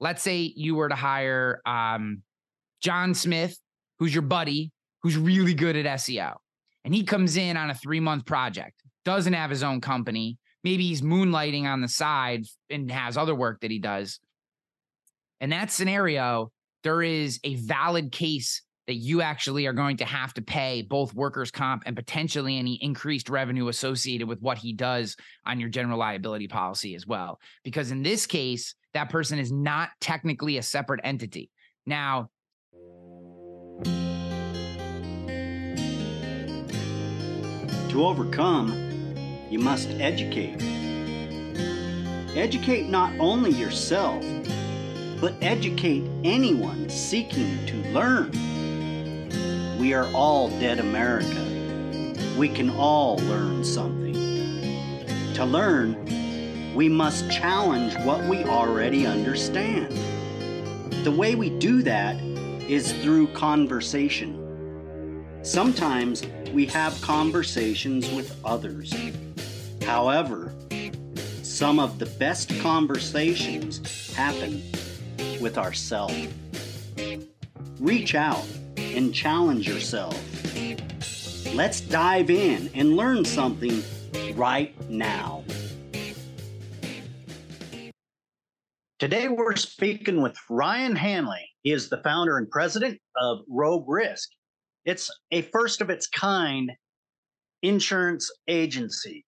let's say you were to hire John Smith, who's your buddy, who's really good at SEO. And he comes in on a 3-month project, doesn't have his own company. Maybe he's moonlighting on the side and has other work that he does. In that scenario, there is a valid case that you actually are going to have to pay both workers' comp and potentially any increased revenue associated with what he does on your general liability policy as well. Because in this case, that person is not technically a separate entity. Now, to overcome, you must educate. Educate not only yourself, but educate anyone seeking to learn. We are all Dead America. We can all learn something. To learn, we must challenge what we already understand. The way we do that is through conversation. Sometimes we have conversations with others. However, some of the best conversations happen with ourselves. Reach out and challenge yourself. Let's dive in and learn something right now. Today we're speaking with Ryan Hanley. He is the founder and president of Rogue Risk. It's a first of its kind insurance agency,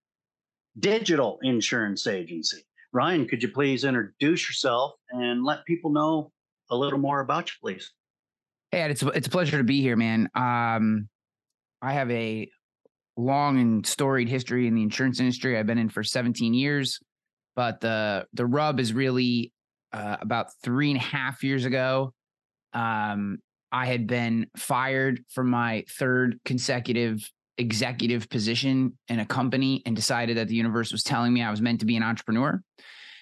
digital insurance agency. Ryan, could you please introduce yourself and let people know a little more about you, please? Hey, Ed, it's a pleasure to be here, man. I have a long and storied history in the insurance industry. I've been in for 17 years, but the rub is really about 3.5 years ago. I had been fired from my third consecutive executive position in a company and decided that the universe was telling me I was meant to be an entrepreneur.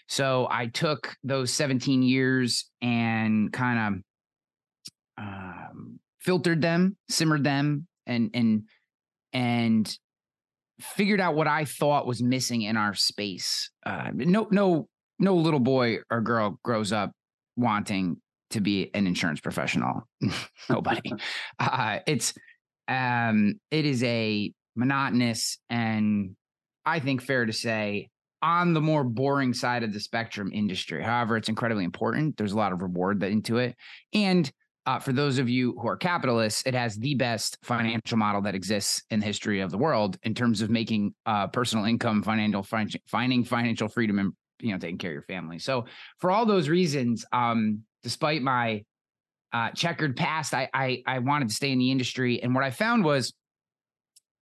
So I took those 17 years and kind of filtered them, simmered them, and figured out what I thought was missing in our space. No little boy or girl grows up wanting to be an insurance professional. Nobody. It is a monotonous and I think fair to say on the more boring side of the spectrum industry. However, it's incredibly important. There's a lot of reward into it, and for those of you who are capitalists, it has the best financial model that exists in the history of the world in terms of making personal income, finding financial freedom, and taking care of your family. So for all those reasons, despite my checkered past, I wanted to stay in the industry. And what I found was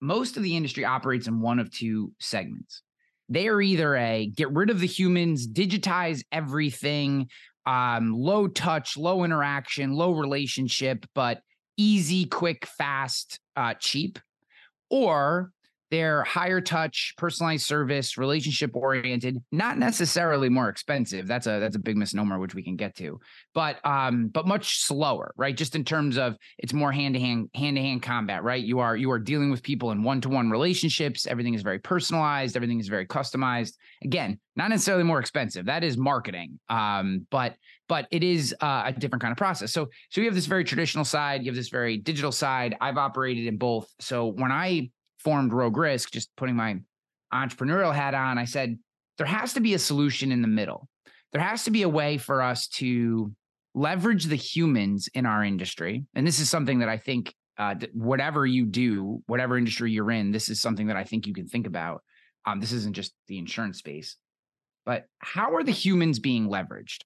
most of the industry operates in one of two segments. They are either a get rid of the humans, digitize everything, low touch, low interaction, low relationship, but easy, quick, fast, cheap, or they're higher touch, personalized service, relationship oriented, not necessarily more expensive. That's a big misnomer, which we can get to, but much slower, right? Just in terms of it's more hand to hand combat, right? You are dealing with people in one-to-one relationships. Everything is very personalized. Everything is very customized. Again, not necessarily more expensive. That is marketing. But it is a different kind of process. So you have this very traditional side, you have this very digital side. I've operated in both. So when I formed Rogue Risk, just putting my entrepreneurial hat on, I said, there has to be a solution in the middle. There has to be a way for us to leverage the humans in our industry. And this is something that I think whatever you do, whatever industry you're in, this is something that I think you can think about. This isn't just the insurance space, but how are the humans being leveraged?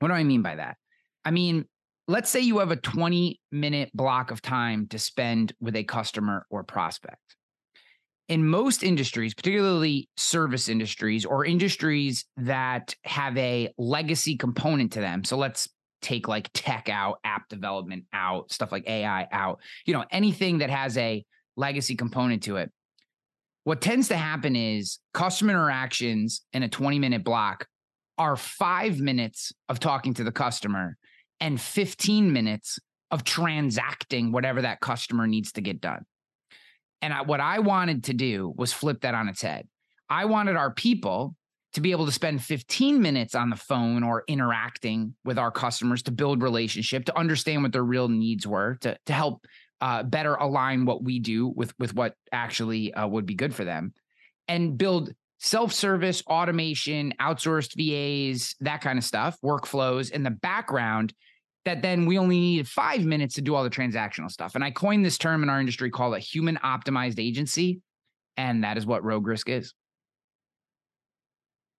What do I mean by that? I mean, let's say you have a 20-minute block of time to spend with a customer or prospect. In most industries, particularly service industries or industries that have a legacy component to them. So let's take like tech out, app development out, stuff like AI out, anything that has a legacy component to it. What tends to happen is customer interactions in a 20-minute block are 5 minutes of talking to the customer and 15 minutes of transacting whatever that customer needs to get done. And what I wanted to do was flip that on its head. I wanted our people to be able to spend 15 minutes on the phone or interacting with our customers to build relationship, to understand what their real needs were, to help better align what we do with what actually would be good for them, and build self-service, automation, outsourced VAs, that kind of stuff, workflows in the background that then we only need 5 minutes to do all the transactional stuff. And I coined this term in our industry called a human optimized agency. And that is what Rogue Risk is.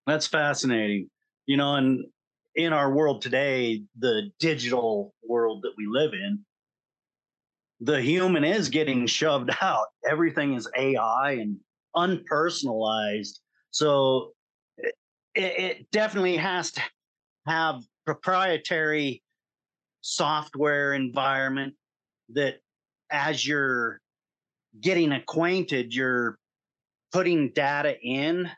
That's fascinating. You know, and in our world today, the digital world that we live in, the human is getting shoved out. Everything is AI and unpersonalized. So it definitely has to have proprietary software environment that, as you're getting acquainted, you're putting data in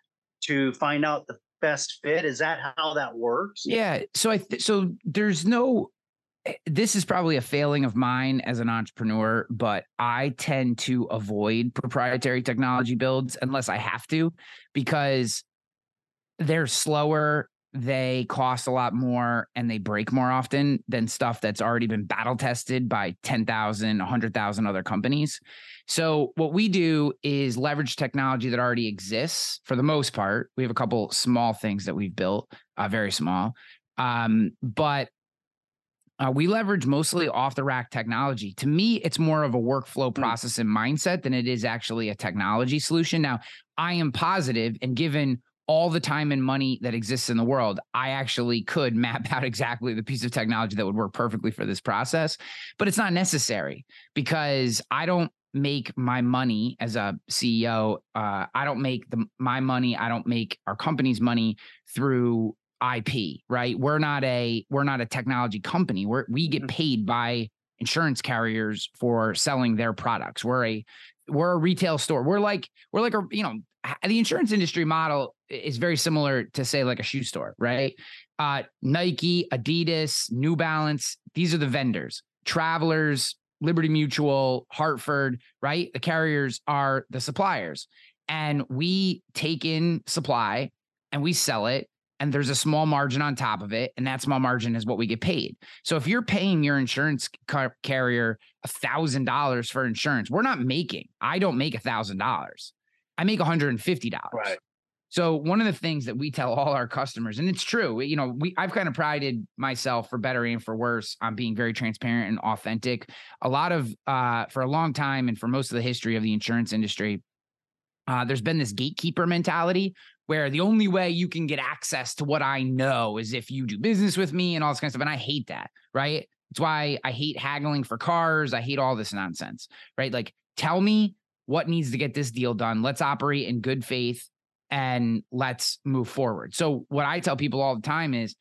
to find out the best fit. Is that how that works? Yeah. So so there's no, this is probably a failing of mine as an entrepreneur, but I tend to avoid proprietary technology builds unless I have to, because they're slower, they cost a lot more, and they break more often than stuff that's already been battle tested by 10,000, 100,000 other companies. So what we do is leverage technology that already exists for the most part. We have a couple small things that we've built, very small, but we leverage mostly off-the-rack technology. To me, it's more of a workflow process and mindset than it is actually a technology solution. Now, I am positive, and given all the time and money that exists in the world, I actually could map out exactly the piece of technology that would work perfectly for this process, but it's not necessary because I don't make my money as a CEO. I don't make my money. I don't make our company's money through IP, right? We're not a technology company. We get paid by insurance carriers for selling their products. We're a retail store. We're like a, you know, the insurance industry model is very similar to, say, like a shoe store, right? Nike, Adidas, New Balance, these are the vendors. Travelers, Liberty Mutual, Hartford, right? The carriers are the suppliers. And we take in supply and we sell it, and there's a small margin on top of it, and that small margin is what we get paid. So if you're paying your insurance carrier $1,000 for insurance, I don't make $1,000. I make $150. Right. So one of the things that we tell all our customers, and it's true, you know, I've kind of prided myself, for better and for worse, on being very transparent and authentic. For a long time, and for most of the history of the insurance industry, there's been this gatekeeper mentality where the only way you can get access to what I know is if you do business with me and all this kind of stuff. And I hate that, right? It's why I hate haggling for cars. I hate all this nonsense, right? Like, tell me what needs to get this deal done. Let's operate in good faith and let's move forward. So what I tell people all the time is,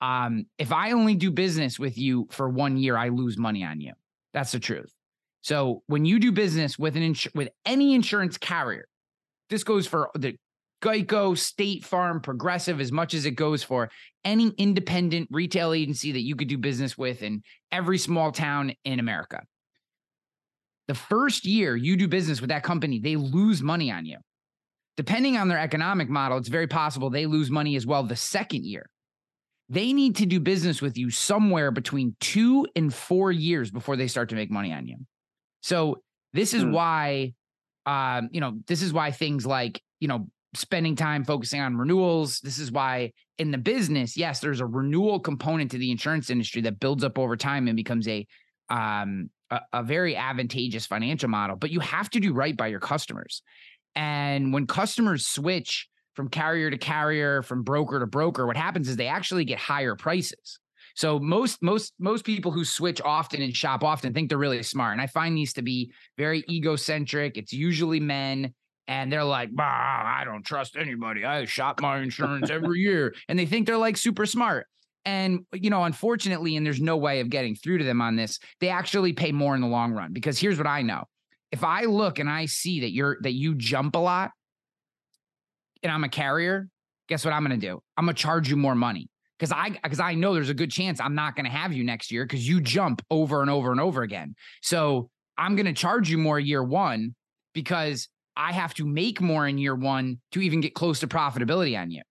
if I only do business with you for 1 year, I lose money on you. That's the truth. So when you do business with with any insurance carrier, this goes for the Geico, State Farm, Progressive, as much as it goes for any independent retail agency that you could do business with in every small town in America. The first year you do business with that company, they lose money on you. Depending on their economic model, it's very possible they lose money as well the second year. They need to do business with you somewhere between 2 and 4 years before they start to make money on you. So this is why, things like, you know, spending time focusing on renewals. This is why in the business, yes, there's a renewal component to the insurance industry that builds up over time and becomes a very advantageous financial model, but you have to do right by your customers. And when customers switch from carrier to carrier, from broker to broker, what happens is they actually get higher prices. So most people who switch often and shop often think they're really smart. And I find these to be very egocentric. It's usually men. And they're like, I don't trust anybody. I shop my insurance every year. And they think they're like super smart. And, you know, unfortunately, and there's no way of getting through to them on this, they actually pay more in the long run. Because here's what I know. If I look and I see that you jump a lot and I'm a carrier, guess what I'm going to do? I'm going to charge you more money. Because I know there's a good chance I'm not going to have you next year because you jump over and over and over again. So I'm going to charge you more year one because I have to make more in year one to even get close to profitability on you.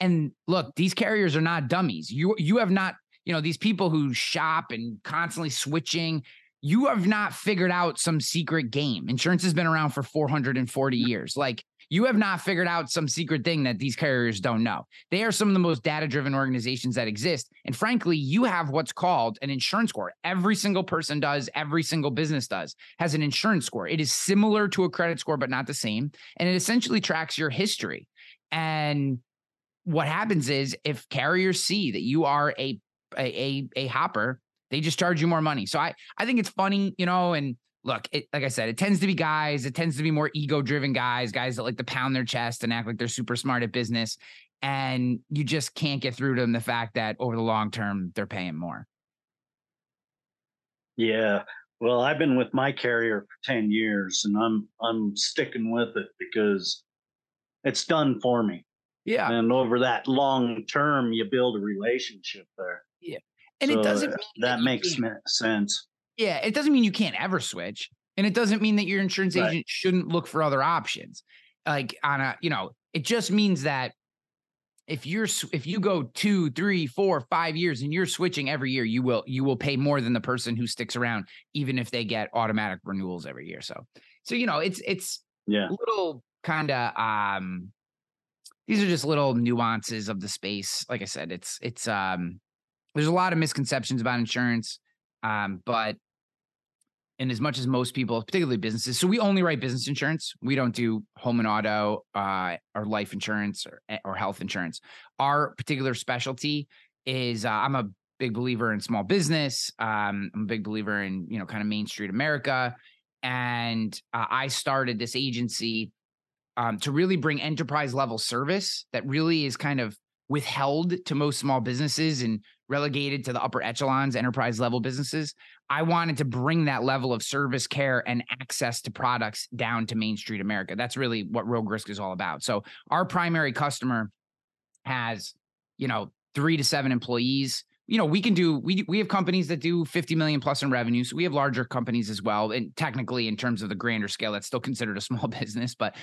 And look, these carriers are not dummies. You have not, you know, these people who shop and constantly switching, you have not figured out some secret game. Insurance has been around for 440 years. Like, you have not figured out some secret thing that these carriers don't know. They are some of the most data-driven organizations that exist. And frankly, you have what's called an insurance score. Every single person does, every single business does, has an insurance score. It is similar to a credit score, but not the same. And it essentially tracks your history. And what happens is, if carriers see that you are a hopper, they just charge you more money. So I think it's funny, you know, and look, like I said, it tends to be guys. It tends to be more ego-driven guys that like to pound their chest and act like they're super smart at business. And you just can't get through to them the fact that over the long term, they're paying more. Yeah. Well, I've been with my carrier for 10 years and I'm sticking with it because it's done for me. Yeah. And over that long term, you build a relationship there. Yeah. And so it doesn't mean that makes sense. Yeah, it doesn't mean you can't ever switch, and it doesn't mean that your insurance agent shouldn't look for other options. Like on a, you know, it just means that if you go 2, 3, 4, 5 years and you're switching every year, you will pay more than the person who sticks around, even if they get automatic renewals every year. So you know, it's little kind of these are just little nuances of the space. Like I said, it's there's a lot of misconceptions about insurance. But in as much as most people, particularly businesses, so we only write business insurance. We don't do home and auto, or life insurance or health insurance. Our particular specialty is, I'm a big believer in small business. I'm a big believer in, you know, kind of Main Street America. And I started this agency to really bring enterprise level service that really is kind of withheld to most small businesses and relegated to the upper echelons, enterprise level businesses. I wanted to bring that level of service, care, and access to products down to Main Street America. That's really what Rogue Risk is all about. So our primary customer has, you know, 3 to 7 employees. You know, we have companies that do 50 million plus in revenue. So we have larger companies as well. And technically, in terms of the grander scale, that's still considered a small business, but,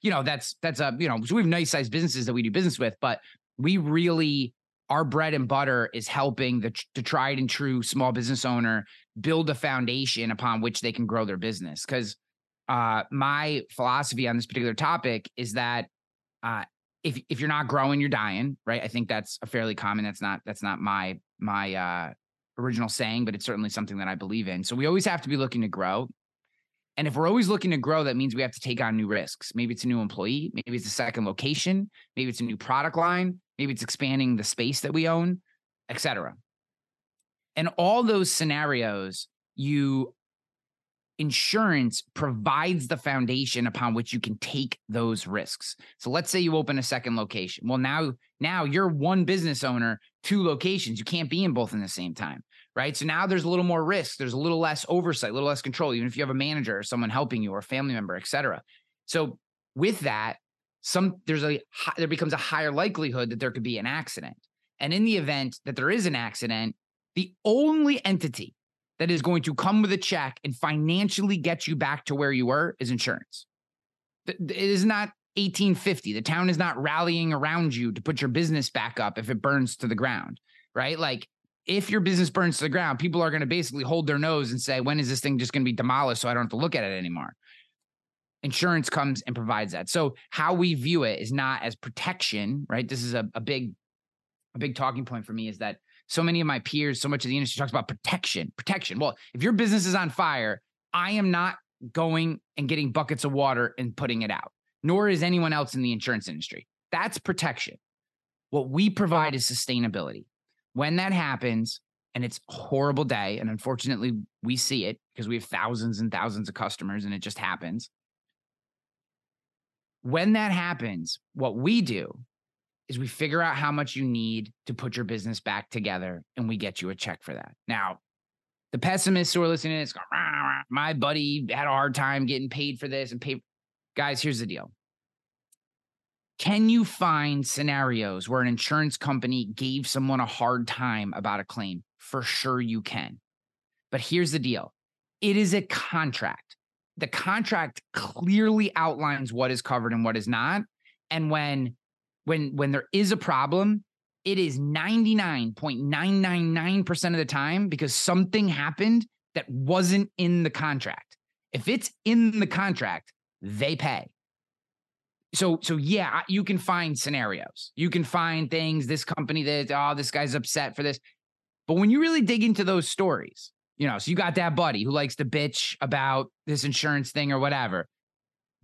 you know, that's a, you know, so we have nice sized businesses that we do business with, but we really, our bread and butter is helping the tried and true small business owner build a foundation upon which they can grow their business. Because my philosophy on this particular topic is that if you're not growing, you're dying, right? I think that's a fairly common. That's not my original saying, but it's certainly something that I believe in. So we always have to be looking to grow. And if we're always looking to grow, that means we have to take on new risks. Maybe it's a new employee, maybe it's a second location, maybe it's a new product line, maybe it's expanding the space that we own, et cetera. And all those scenarios, insurance provides the foundation upon which you can take those risks. So let's say you open a second location. Well, now you're one business owner, 2 locations. You can't be in both in the same time. Right. So now there's a little more risk. There's a little less oversight, a little less control, even if you have a manager or someone helping you or a family member, et cetera. So with that, there becomes a higher likelihood that there could be an accident. And in the event that there is an accident, the only entity that is going to come with a check and financially get you back to where you were is insurance. It is not 1850. The town is not rallying around you to put your business back up if it burns to the ground. Right. Like, if your business burns to the ground, people are going to basically hold their nose and say, when is this thing just going to be demolished so I don't have to look at it anymore? Insurance comes and provides that. So how we view it is not as protection, right? This is a big talking point for me, is that so many of my peers, so much of the industry talks about protection. Well, if your business is on fire, I am not going and getting buckets of water and putting it out, nor is anyone else in the insurance industry. That's protection. What we provide is sustainability. When that happens, and it's a horrible day, and unfortunately we see it because we have thousands and thousands of customers and it just happens. When that happens, what we do is we figure out how much you need to put your business back together, and we get you a check for that. Now, the pessimists who are listening to this go, rah, rah, my buddy had a hard time getting paid for this and paid. Guys, here's the deal. Can you find scenarios where an insurance company gave someone a hard time about a claim? For sure you can. But here's the deal. It is a contract. The contract clearly outlines what is covered and what is not. And when when there is a problem, it is 99.999% of the time because something happened that wasn't in the contract. If it's in the contract, they pay. So yeah, you can find scenarios. You can find things, this company that, oh, this guy's upset for this. But when you really dig into those stories, you know, so you got that buddy who likes to bitch about this insurance thing or whatever.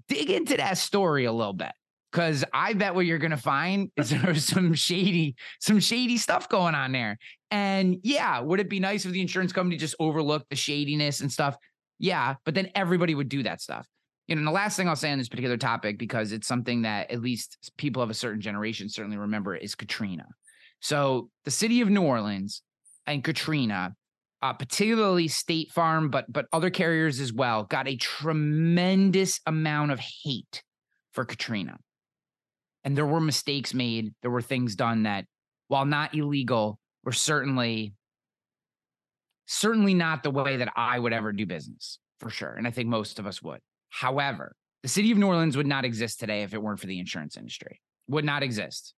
Dig into that story a little bit, because I bet what you're going to find is there's some shady stuff going on there. And yeah, would it be nice if the insurance company just overlooked the shadiness and stuff? Yeah, but then everybody would do that stuff. You know, and the last thing I'll say on this particular topic, because it's something that at least people of a certain generation certainly remember, is Katrina. So the city of New Orleans and Katrina, particularly State Farm, but other carriers as well, got a tremendous amount of hate for Katrina. And there were mistakes made. There were things done that, while not illegal, were certainly not the way that I would ever do business, for sure. And I think most of us would. However, the city of New Orleans would not exist today if it weren't for the insurance industry. Would not exist.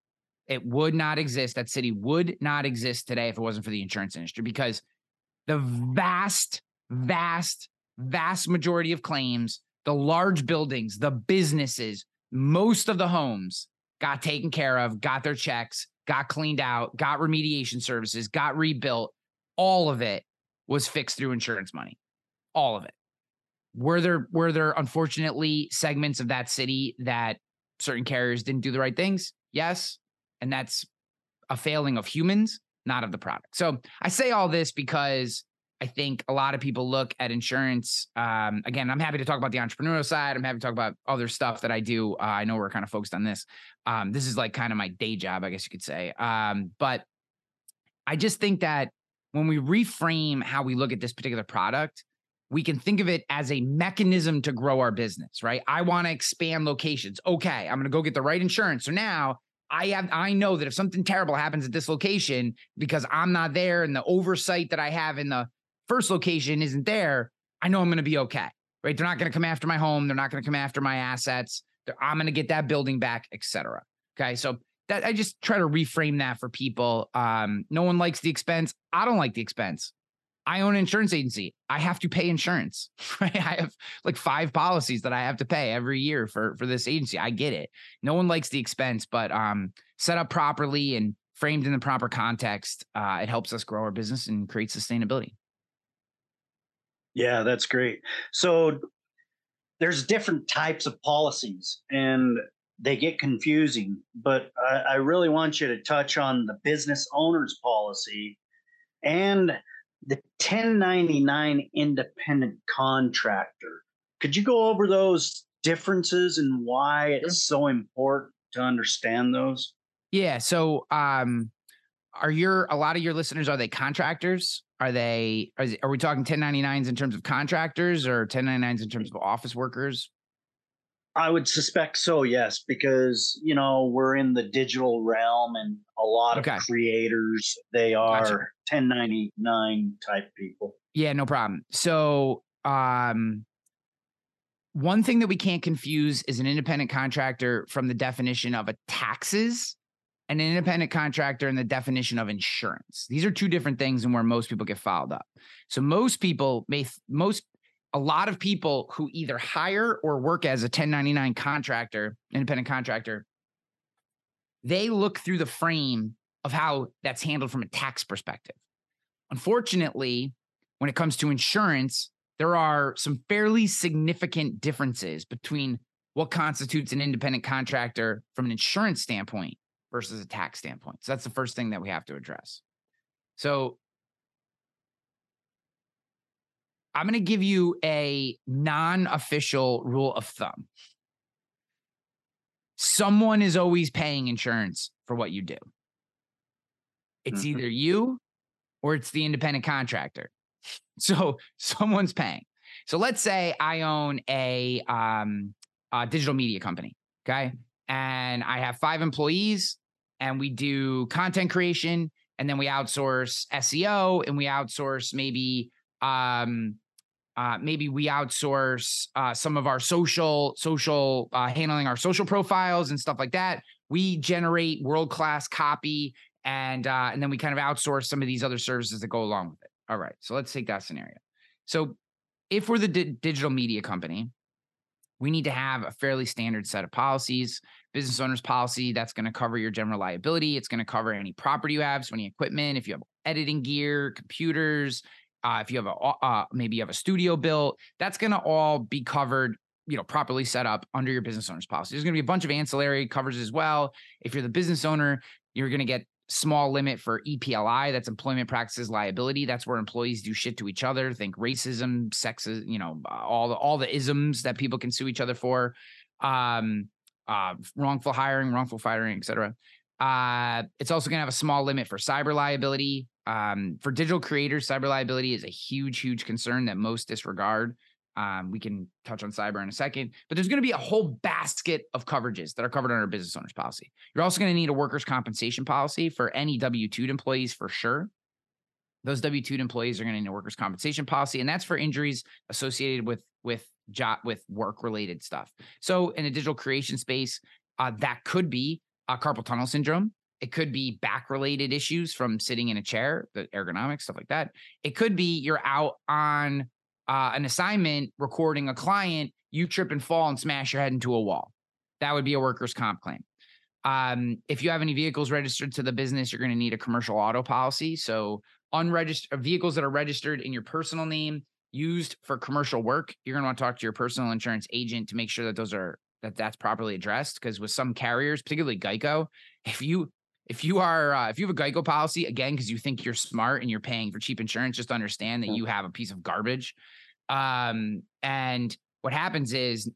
It would not exist. That city would not exist today if it wasn't for the insurance industry, because the vast, vast, vast majority of claims, the large buildings, the businesses, most of the homes got taken care of, got their checks, got cleaned out, got remediation services, got rebuilt. All of it was fixed through insurance money. All of it. Were there unfortunately segments of that city that certain carriers didn't do the right things? Yes. And that's a failing of humans, not of the product. So I say all this because I think a lot of people look at insurance. Again, I'm happy to talk about the entrepreneurial side. I'm happy to talk about other stuff that I do. I know we're kind of focused on this. This is like kind of my day job, I guess you could say. But I just think that when we reframe how we look at this particular product, we can think of it as a mechanism to grow our business, right? I want to expand locations. Okay, I'm going to go get the right insurance. So now I know that if something terrible happens at this location, because I'm not there and the oversight that I have in the first location isn't there, I know I'm going to be okay, right? They're not going to come after my home. They're not going to come after my assets. I'm going to get that building back, etc. Okay, so that I just try to reframe that for people. No one likes the expense. I don't like the expense. I own an insurance agency. I have to pay insurance, right? I have like 5 policies that I have to pay every year for this agency. I get it. No one likes the expense, but set up properly and framed in the proper context, it helps us grow our business and create sustainability. Yeah, that's great. So there's different types of policies and they get confusing, but I really want you to touch on the business owner's policy and the 1099 independent contractor. Could you go over those differences and why it's so important to understand those? Yeah. So, a lot of your listeners, are they contractors? Are we talking 1099s in terms of contractors or 1099s in terms of office workers? I would suspect so, yes, because, you know, we're in the digital realm and a lot of creators, they are 1099 type people. Yeah, no problem. So one thing that we can't confuse is an independent contractor from the definition of a taxes and an independent contractor and the definition of insurance. These are two different things and where most people get fouled up. So a lot of people who either hire or work as a 1099 contractor, independent contractor, they look through the frame of how that's handled from a tax perspective. Unfortunately, when it comes to insurance, there are some fairly significant differences between what constitutes an independent contractor from an insurance standpoint versus a tax standpoint. So that's the first thing that we have to address. So I'm going to give you a non-official rule of thumb. Someone is always paying insurance for what you do. It's either you or it's the independent contractor. So someone's paying. So let's say I own a digital media company, okay? And I have 5 employees and we do content creation and then we outsource SEO and we outsource maybe we outsource some of our social handling, our social profiles and stuff like that. we generate world-class copy, and then we kind of outsource some of these other services that go along with it. All right, so let's take that scenario. So if we're the digital media company, we need to have a fairly standard set of policies. Business owner's policy, that's going to cover your general liability. It's going to cover any property you have, so any equipment, if you have editing gear, computers, if you have maybe you have a studio built, that's going to all be covered, you know, properly set up under your business owner's policy. There's going to be a bunch of ancillary covers as well. If you're the business owner, you're going to get small limit for EPLI, that's employment practices liability. That's where employees do shit to each other. Think racism, sexism, you know, all the isms that people can sue each other for, wrongful hiring, wrongful firing, et cetera. It's also going to have a small limit for cyber liability. For digital creators, cyber liability is a huge, huge concern that most disregard. We can touch on cyber in a second, but there's going to be a whole basket of coverages that are covered under a business owner's policy. You're also going to need a workers' compensation policy for any W-2 employees for sure. Those W-2 employees are going to need a workers' compensation policy, and that's for injuries associated with work-related stuff. So in a digital creation space, that could be carpal tunnel syndrome. It could be back-related issues from sitting in a chair, the ergonomics, stuff like that. It could be you're out on an assignment recording a client, you trip and fall and smash your head into a wall. That would be a workers' comp claim. If you have any vehicles registered to the business, you're going to need a commercial auto policy. So unregistered vehicles that are registered in your personal name, used for commercial work, you're going to want to talk to your personal insurance agent to make sure that that's properly addressed. Because with some carriers, particularly Geico, if you have a Geico policy, again, because you think you're smart and you're paying for cheap insurance, just understand that you have a piece of garbage. And what happens is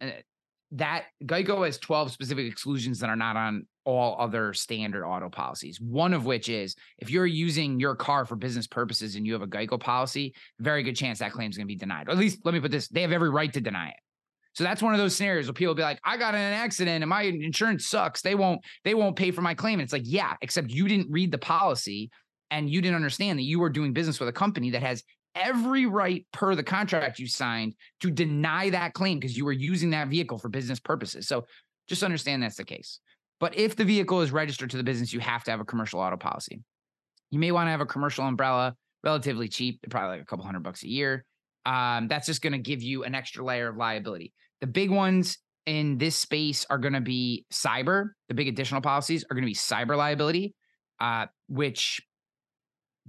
that Geico has 12 specific exclusions that are not on all other standard auto policies. One of which is if you're using your car for business purposes and you have a Geico policy, very good chance that claim is going to be denied. Or at least let me put this, they have every right to deny it. So that's one of those scenarios where people be like, I got in an accident and my insurance sucks. They won't pay for my claim. And it's like, yeah, except you didn't read the policy and you didn't understand that you were doing business with a company that has every right per the contract you signed to deny that claim because you were using that vehicle for business purposes. So just understand that's the case. But if the vehicle is registered to the business, you have to have a commercial auto policy. You may want to have a commercial umbrella, relatively cheap, probably like a couple $100 a year. That's just going to give you an extra layer of liability. The big ones in this space are going to be cyber. The big additional policies are going to be cyber liability, which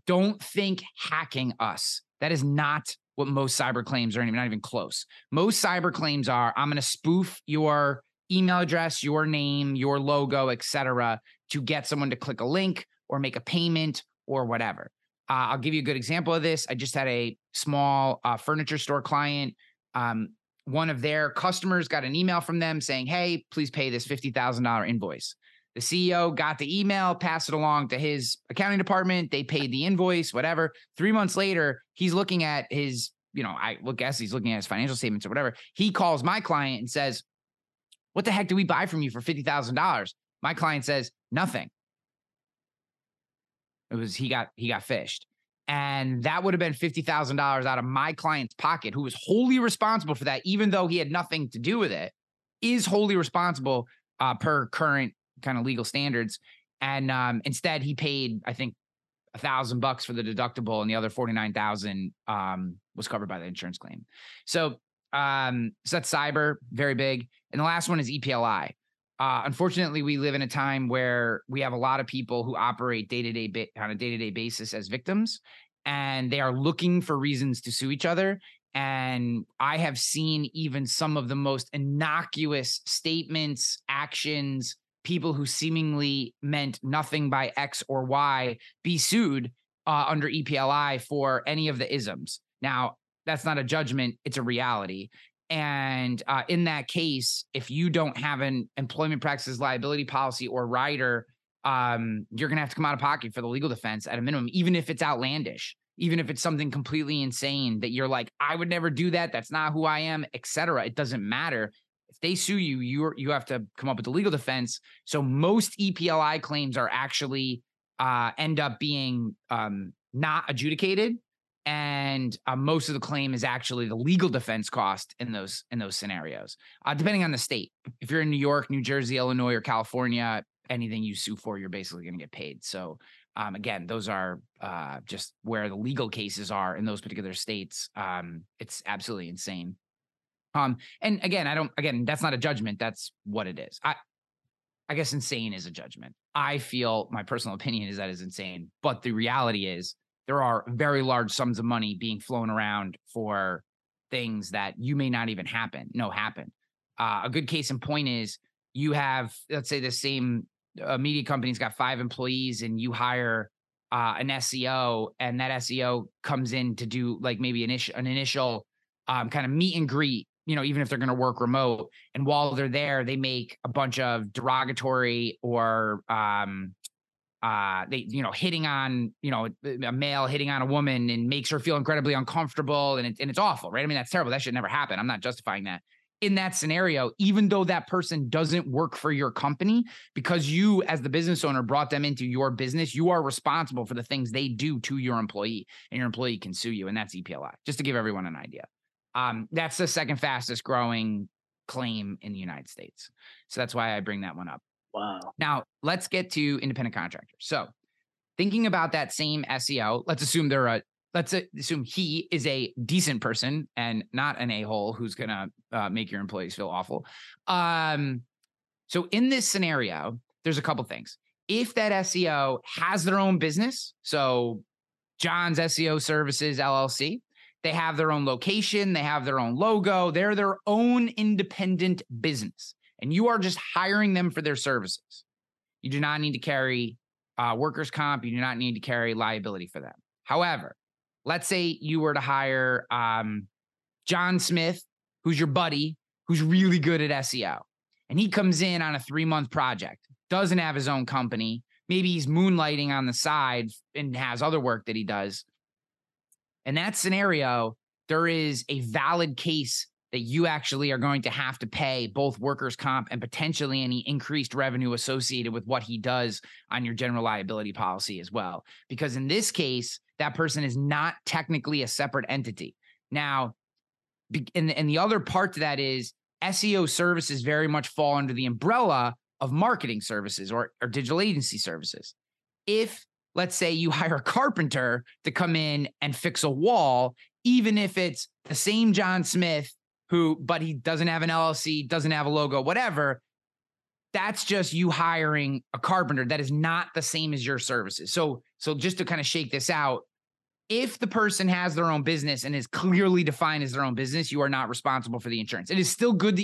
don't think hacking us. That is not what most cyber claims are, not even close. Most cyber claims are, I'm going to spoof your email address, your name, your logo, etc., to get someone to click a link or make a payment or whatever. I'll give you a good example of this. I just had a small furniture store client. One of their customers got an email from them saying, hey, please pay this $50,000 invoice. The CEO got the email, passed it along to his accounting department. They paid the invoice, whatever. 3 months later, he's looking at his, I will guess he's looking at his financial statements or whatever. He calls my client and says, what the heck do we buy from you for $50,000? My client says, nothing. It was he got fished, and that would have been $50,000 out of my client's pocket, who was wholly responsible for that, even though he had nothing to do with it. Is wholly responsible per current kind of legal standards, and instead he paid I think $1,000 for the deductible, and the other $49,000 was covered by the insurance claim. So that's cyber, very big, and the last one is EPLI. Unfortunately, we live in a time where we have a lot of people who operate on a day-to-day basis as victims, and they are looking for reasons to sue each other. And I have seen even some of the most innocuous statements, actions, people who seemingly meant nothing by X or Y be sued under EPLI for any of the isms. Now, that's not a judgment. It's a reality. And in that case, if you don't have an employment practices liability policy or rider, you're going to have to come out of pocket for the legal defense at a minimum, even if it's outlandish, even if it's something completely insane that you're like, I would never do that. That's not who I am, etc. It doesn't matter. If they sue you, you have to come up with the legal defense. So most EPLI claims are actually end up being not adjudicated. And most of the claim is actually the legal defense cost in those scenarios, depending on the state. If you're in New York, New Jersey, Illinois, or California, anything you sue for, you're basically going to get paid. So again, those are just where the legal cases are in those particular states. It's absolutely insane. And again, that's not a judgment. That's what it is. I guess insane is a judgment. I feel my personal opinion is that is insane, but the reality is there are very large sums of money being flown around for things that you may not even happen. A good case in point is you have, let's say the same media company's got 5 employees and you hire an SEO, and that SEO comes in to do like maybe an initial kind of meet and greet, you know, even if they're going to work remote. And while they're there, they make a bunch of derogatory or hitting on, a male hitting on a woman, and makes her feel incredibly uncomfortable. And it's awful, right? I mean, that's terrible. That should never happen. I'm not justifying that. In that scenario, even though that person doesn't work for your company, because you as the business owner brought them into your business, you are responsible for the things they do to your employee, and your employee can sue you. And that's EPLI, just to give everyone an idea. That's the second fastest growing claim in the United States. So that's why I bring that one up. Wow. Now let's get to independent contractors. So thinking about that same SEO, let's assume he is a decent person and not an a-hole who's going to make your employees feel awful. So in this scenario, there's a couple things. If that SEO has their own business, so John's SEO Services, LLC, they have their own location, they have their own logo, they're their own independent business, and you are just hiring them for their services. You do not need to carry workers' comp. You do not need to carry liability for them. However, let's say you were to hire John Smith, who's your buddy, who's really good at SEO, and he comes in on a 3-month project, doesn't have his own company. Maybe he's moonlighting on the side and has other work that he does. In that scenario, there is a valid case that you actually are going to have to pay both workers' comp and potentially any increased revenue associated with what he does on your general liability policy as well. Because in this case, that person is not technically a separate entity. Now, and the other part to that is SEO services very much fall under the umbrella of marketing services or digital agency services. If, let's say, you hire a carpenter to come in and fix a wall, even if it's the same John Smith, but he doesn't have an LLC, doesn't have a logo, whatever, that's just you hiring a carpenter. That is not the same as your services. So just to kind of shake this out, if the person has their own business and is clearly defined as their own business, you are not responsible for the insurance. It is still good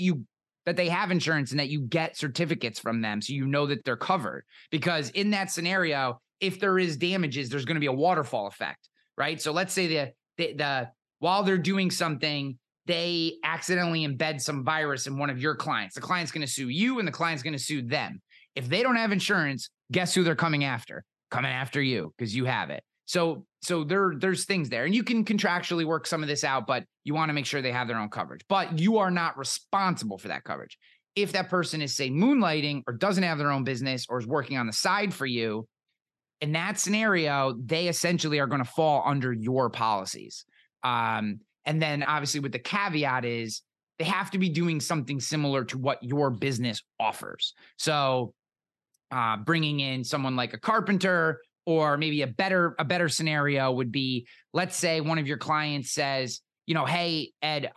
that they have insurance and that you get certificates from them, so you know that they're covered. Because in that scenario, if there is damages, there's going to be a waterfall effect, right? So let's say the while they're doing something, they accidentally embed some virus in one of your clients. The client's going to sue you, and the client's going to sue them. If they don't have insurance, guess who they're coming after? Coming after you, because you have it. So there's things there, and you can contractually work some of this out, but you want to make sure they have their own coverage. But you are not responsible for that coverage. If that person is, say, moonlighting or doesn't have their own business or is working on the side for you, in that scenario, they essentially are going to fall under your policies. And then obviously with the caveat is they have to be doing something similar to what your business offers. So bringing in someone like a carpenter, or maybe a better scenario would be, let's say one of your clients says, hey, Ed,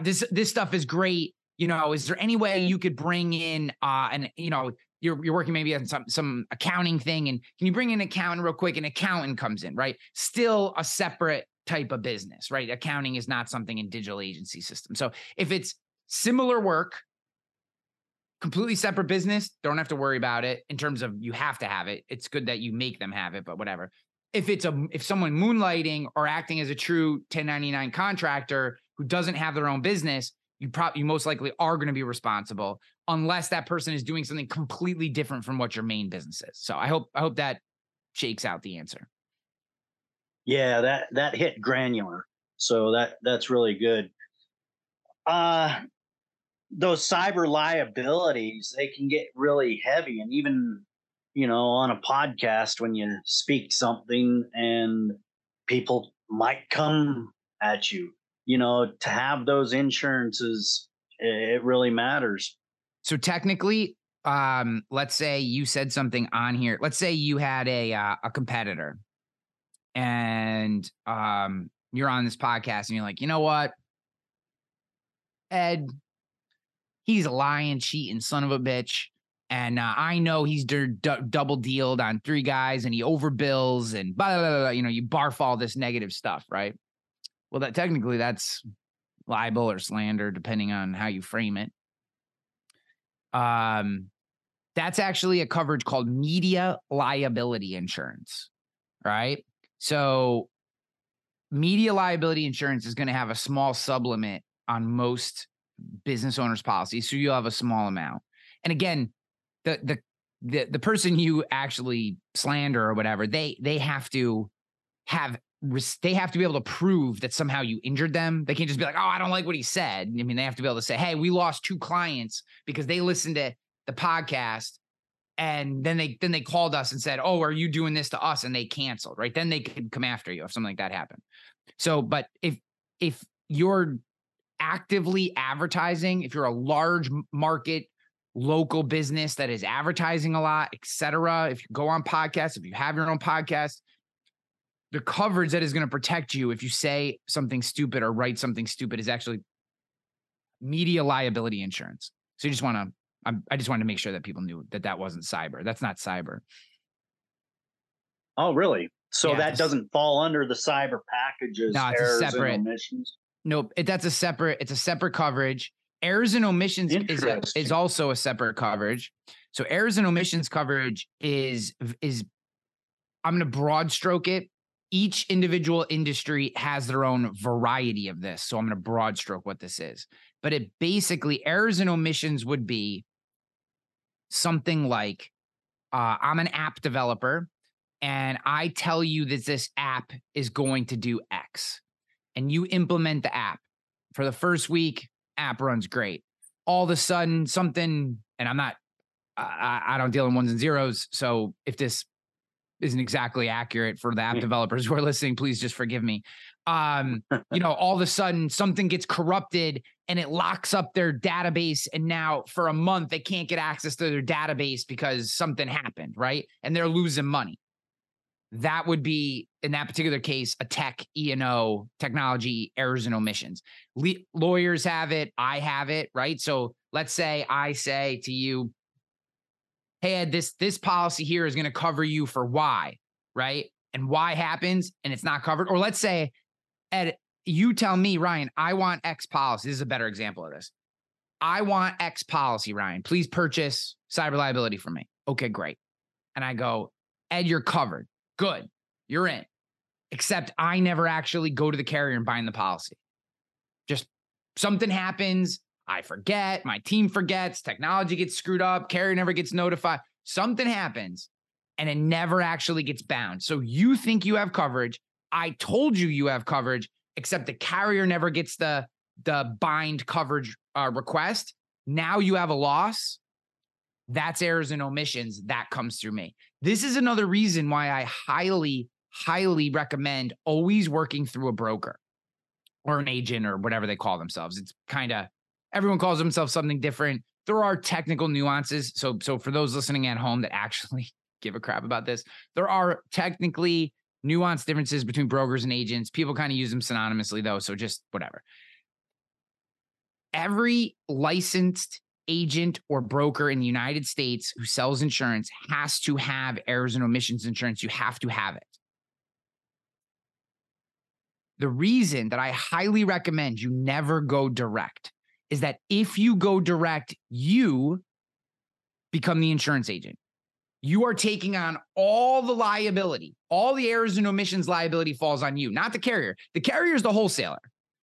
this stuff is great. Is there any way you could bring in you're working maybe on some accounting thing, and can you bring in an accountant real quick? An accountant comes in, right? Still a separate type of business, right? Accounting is not something in digital agency system. So if it's similar work, completely separate business, don't have to worry about it in terms of you have to have it. It's good that you make them have it, but whatever. If someone moonlighting or acting as a true 1099 contractor who doesn't have their own business, you most likely are going to be responsible, unless that person is doing something completely different from what your main business is. So I hope that shakes out the answer. Yeah, that hit granular. So that's really good. Those cyber liabilities, they can get really heavy, and even, on a podcast when you speak something and people might come at you. To have those insurances, it really matters. So technically, let's say you said something on here. Let's say you had a competitor and you're on this podcast and you're like, you know what, Ed, he's a lying, cheating son of a bitch. And I know he's double dealed on three guys and he overbills and blah, blah, blah, blah, you know, you barf all this negative stuff, right? Well, that technically that's libel or slander, depending on how you frame it. That's actually a coverage called media liability insurance, right? So media liability insurance is going to have a small sublimit on most business owners' policies. So you'll have a small amount. And again, the person you actually slander or whatever, they have to be able to prove that somehow you injured them. They can't just be like, oh, I don't like what he said. I mean, they have to be able to say, hey, we lost two clients because they listened to the podcast and then they called us and said, oh, are you doing this to us? And they canceled, right? Then they could come after you if something like that happened. So, but if you're actively advertising, if you're a large market local business that is advertising a lot, et cetera. If you go on podcasts, if you have your own podcast, the coverage that is going to protect you if you say something stupid or write something stupid is actually media liability insurance. So you just want to, I just wanted to make sure that people knew that that wasn't cyber. That's not cyber. Oh, really? So yeah, that doesn't fall under the cyber packages. No, it's a separate. Nope. It's a separate coverage. Errors and omissions is also a separate coverage. So errors and omissions coverage is I'm going to broad stroke it. Each individual industry has their own variety of this. So I'm going to broad stroke what this is. But it basically, errors and omissions would be something like I'm an app developer and I tell you that this app is going to do X and you implement the app for the first week. App runs great. All of a sudden something, and I don't deal in ones and zeros. So if this isn't exactly accurate for the app developers who are listening, please just forgive me. You know, all of a sudden something gets corrupted and it locks up their database. And now for a month, they can't get access to their database because something happened, right? And they're losing money. That would be, in that particular case, a tech, E&O, technology, errors and omissions. Lawyers have it. I have it, right? So let's say I say to you, hey, Ed, this policy here is going to cover you for Y, right? And Y happens and it's not covered. Or let's say, Ed, you tell me, Ryan, I want X policy. This is a better example of this. I want X policy, Ryan. Please purchase cyber liability for me. Okay, great. And I go, Ed, you're covered. Good. You're in. Except I never actually go to the carrier and bind the policy. Just something happens. I forget. My team forgets. Technology gets screwed up. Carrier never gets notified. Something happens and it never actually gets bound. So you think you have coverage. I told you you have coverage, except the carrier never gets the bind coverage request. Now you have a loss. That's errors and omissions. That comes through me. This is another reason why I highly, highly recommend always working through a broker or an agent or whatever they call themselves. It's kind of, everyone calls themselves something different. There are technical nuances. So for those listening at home that actually give a crap about this, there are technically nuanced differences between brokers and agents. People kind of use them synonymously though. So just whatever. Every licensed agent or broker in the United States who sells insurance has to have errors and omissions insurance. You have to have it. The reason that I highly recommend you never go direct is that if you go direct, you become the insurance agent. You are taking on all the liability. All the errors and omissions liability falls on you, not the carrier. The carrier is the wholesaler.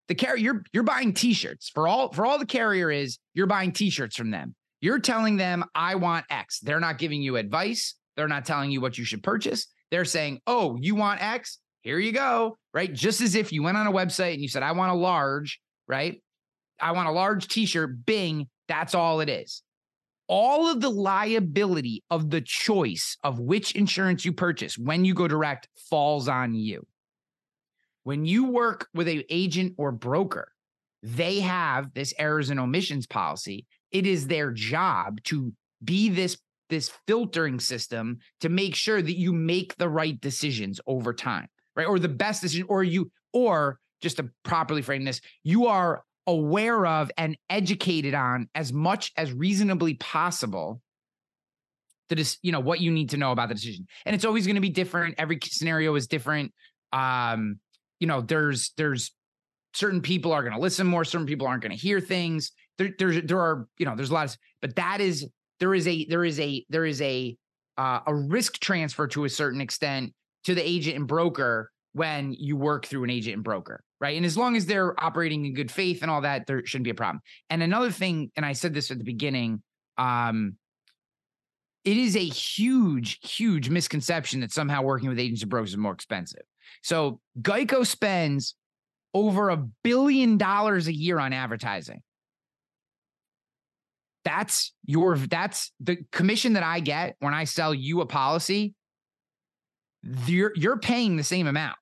The carrier, you're buying t-shirts for all the carrier is, you're buying t-shirts from them. You're telling them, I want X. They're not giving you advice. They're not telling you what you should purchase. They're saying, oh, you want X? Here you go. Right. Just as if you went on a website and you said, I want a large, right? I want a large t-shirt. Bing. That's all it is. All of the liability of the choice of which insurance you purchase when you go direct falls on you. When you work with an agent or broker, they have this errors and omissions policy. It is their job to be this filtering system to make sure that you make the right decisions over time, right? Or the best decision, or just to properly frame this, you are aware of and educated on as much as reasonably possible that, you know, what you need to know about the decision. And it's always going to be different. Every scenario is different. You know, there's certain people are going to listen more. Certain people aren't going to hear things. There are, you know, there's a lot of, but that is, there is a risk transfer to a certain extent to the agent and broker when you work through an agent and broker, right? And as long as they're operating in good faith and all that, there shouldn't be a problem. And another thing, and I said this at the beginning, it is a huge, huge misconception that somehow working with agents and brokers is more expensive. So Geico spends over $1 billion a year on advertising. That's the commission that I get when I sell you a policy. You're paying the same amount.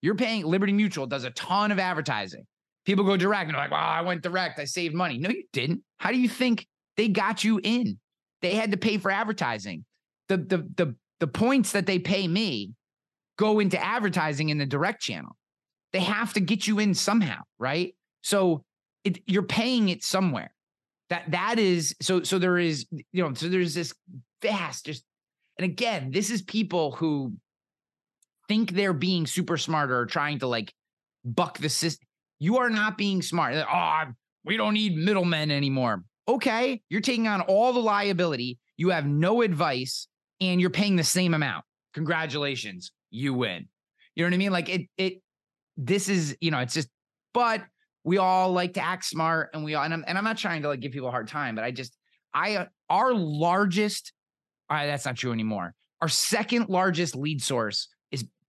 You're paying. Liberty Mutual does a ton of advertising. People go direct and they're like, "Well, I went direct. I saved money." No, you didn't. How do you think they got you in? They had to pay for advertising. The points that they pay me go into advertising in the direct channel. They have to get you in somehow, right? So you're paying it somewhere. That is so. There is, you know, so there's this vast just, and again, this is people who think they're being super smart or trying to like buck the system. You are not being smart. Like, oh, we don't need middlemen anymore. Okay, you're taking on all the liability. You have no advice, and you're paying the same amount. Congratulations, you win. You know what I mean? Like it. This is, you know, it's just, but we all like to act smart, and I'm not trying to like give people a hard time, but our largest, that's not true anymore. Our second largest lead source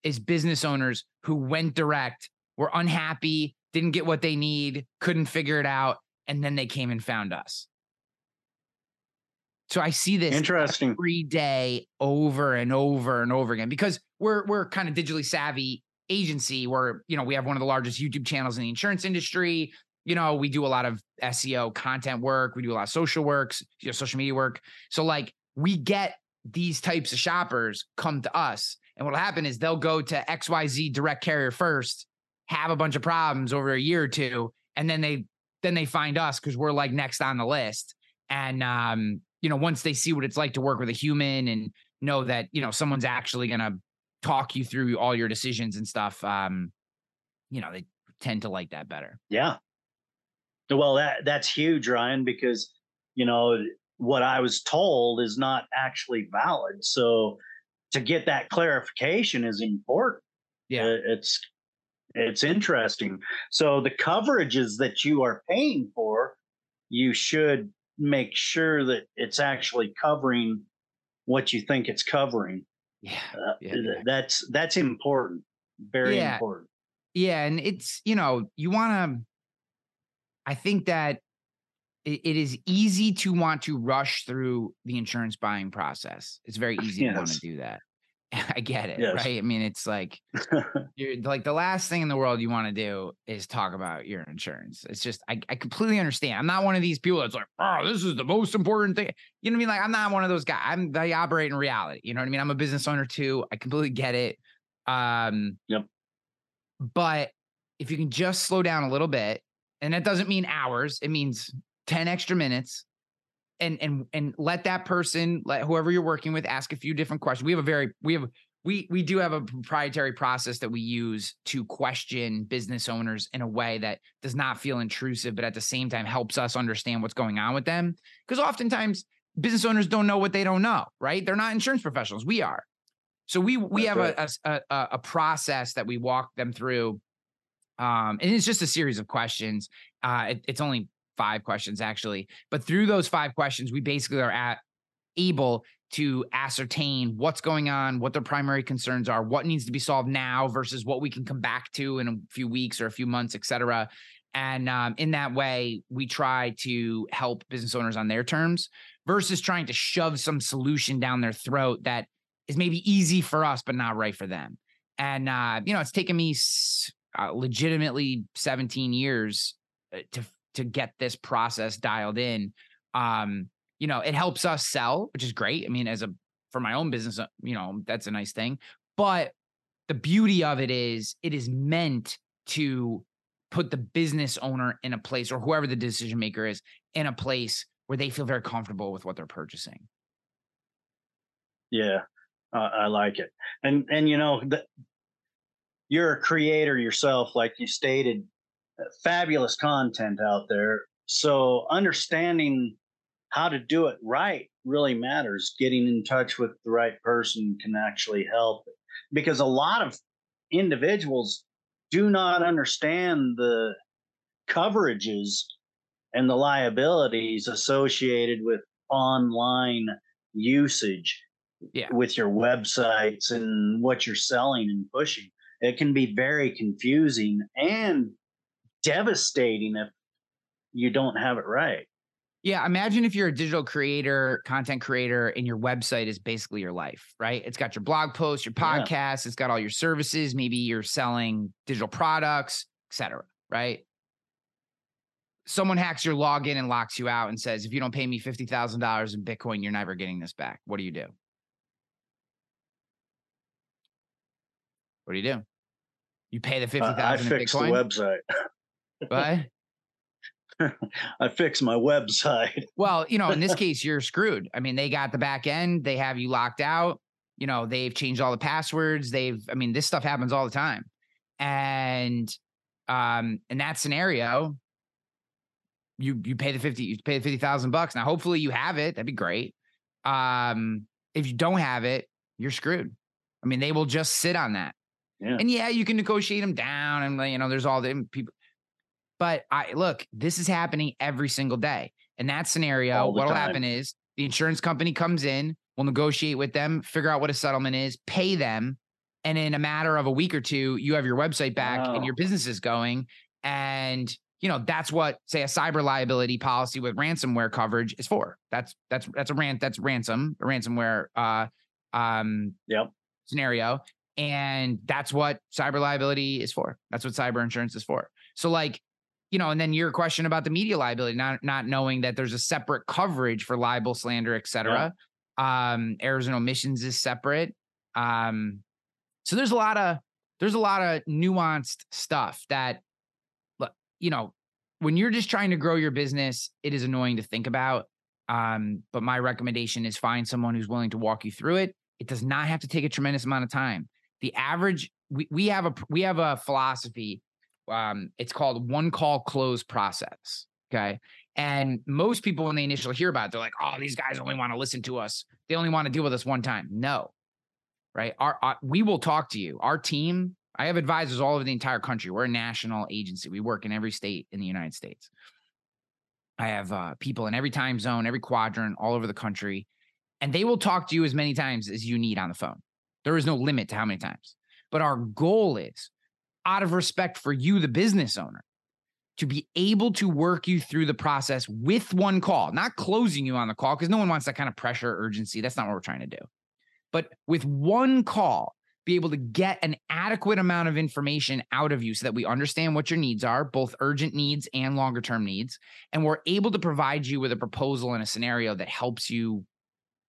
is business owners who went direct, were unhappy, didn't get what they need, couldn't figure it out, and then they came and found us. So I see this every day over and over and over again, because we're kind of digitally savvy agency where, you know, we have one of the largest YouTube channels in the insurance industry. You know, we do a lot of SEO content work. We do a lot of social media work. So like we get these types of shoppers come to us, and what'll happen is they'll go to XYZ direct carrier first, have a bunch of problems over a year or two. And then they find us because we're like next on the list. And, you know, once they see what it's like to work with a human and know that, you know, someone's actually going to talk you through all your decisions and stuff, you know, they tend to like that better. Yeah. Well, that's huge, Ryan, because, you know, what I was told is not actually valid. So to get that clarification is important. Yeah. It's interesting. So the coverages that you are paying for, you should make sure that it's actually covering what you think it's covering. Yeah. That's important. Very important. Yeah. And it's, you know, you want to, I think that it is easy to want to rush through the insurance buying process. It's very easy to want to do that. I get it. Yes. Right. I mean, it's like, you're like the last thing in the world you want to do is talk about your insurance. It's just, I completely understand. I'm not one of these people that's like, oh, this is the most important thing. You know what I mean? Like, I'm not one of those guys. I operate in reality. You know what I mean? I'm a business owner too. I completely get it. Yep. But if you can just slow down a little bit, and that doesn't mean hours, it means 10 extra minutes. And let that person, let whoever you're working with, ask a few different questions. We do have a proprietary process that we use to question business owners in a way that does not feel intrusive, but at the same time helps us understand what's going on with them. Because oftentimes business owners don't know what they don't know, right? They're not insurance professionals. We are. So we have a process that we walk them through, and it's just a series of questions. It's only 5 questions actually, but through those 5 questions, we basically are able to ascertain what's going on, what their primary concerns are, what needs to be solved now versus what we can come back to in a few weeks or a few months, et cetera. And in that way, we try to help business owners on their terms versus trying to shove some solution down their throat that is maybe easy for us, but not right for them. And, you know, it's taken me legitimately 17 years to get this process dialed in. you know, it helps us sell, which is great. I mean, for my own business, you know, that's a nice thing. But the beauty of it is meant to put the business owner in a place, or whoever the decision maker is, in a place where they feel very comfortable with what they're purchasing. Yeah, I like it. And you know, you're a creator yourself, like you stated, fabulous content out there. So understanding how to do it right really matters. Getting in touch with the right person can actually help, because a lot of individuals do not understand the coverages and the liabilities associated with online usage, with your websites and what you're selling and pushing. It can be very confusing and devastating if you don't have it right. Yeah. Imagine if you're a digital creator, content creator, and your website is basically your life, right? It's got your blog posts, your podcast, it's got all your services. Maybe you're selling digital products, et cetera, right? Someone hacks your login and locks you out and says, if you don't pay me $50,000 in Bitcoin, you're never getting this back. What do you do? What do? You pay the $50,000 I fixed Bitcoin? The website. What? I fixed my website. Well, you know, in this case, you're screwed. I mean, they got the back end. They have you locked out. You know, they've changed all the passwords. I mean, this stuff happens all the time. And in that scenario, you pay the $50,000. Now, hopefully you have it. That'd be great. If you don't have it, you're screwed. I mean, they will just sit on that. Yeah. And yeah, you can negotiate them down, and you know, there's all the people. But this is happening every single day. In that scenario, what'll happen is the insurance company comes in, will negotiate with them, figure out what a settlement is, pay them, and in a matter of a week or two, you have your website back and your business is going. And you know, that's what, say, a cyber liability policy with ransomware coverage is for. That's ransomware scenario. And that's what cyber liability is for. That's what cyber insurance is for. So like, you know, and then your question about the media liability, not knowing that there's a separate coverage for libel, slander, et cetera. Yeah. Errors and omissions is separate. So there's a lot of nuanced stuff that, you know, when you're just trying to grow your business, it is annoying to think about. But my recommendation is find someone who's willing to walk you through it. It does not have to take a tremendous amount of time. The average, we have a philosophy. It's called one call close process. Okay. And most people, when they initially hear about it, they're like, oh, these guys only want to listen to us. They only want to deal with us one time. No. Right. We will talk to you. Our team, I have advisors all over the entire country. We're a national agency. We work in every state in the United States. I have people in every time zone, every quadrant, all over the country. And they will talk to you as many times as you need on the phone. There is no limit to how many times. But our goal is, out of respect for you, the business owner, to be able to work you through the process with one call, not closing you on the call, because no one wants that kind of pressure, urgency. That's not what we're trying to do. But with one call, be able to get an adequate amount of information out of you so that we understand what your needs are, both urgent needs and longer term needs. And we're able to provide you with a proposal and a scenario that helps you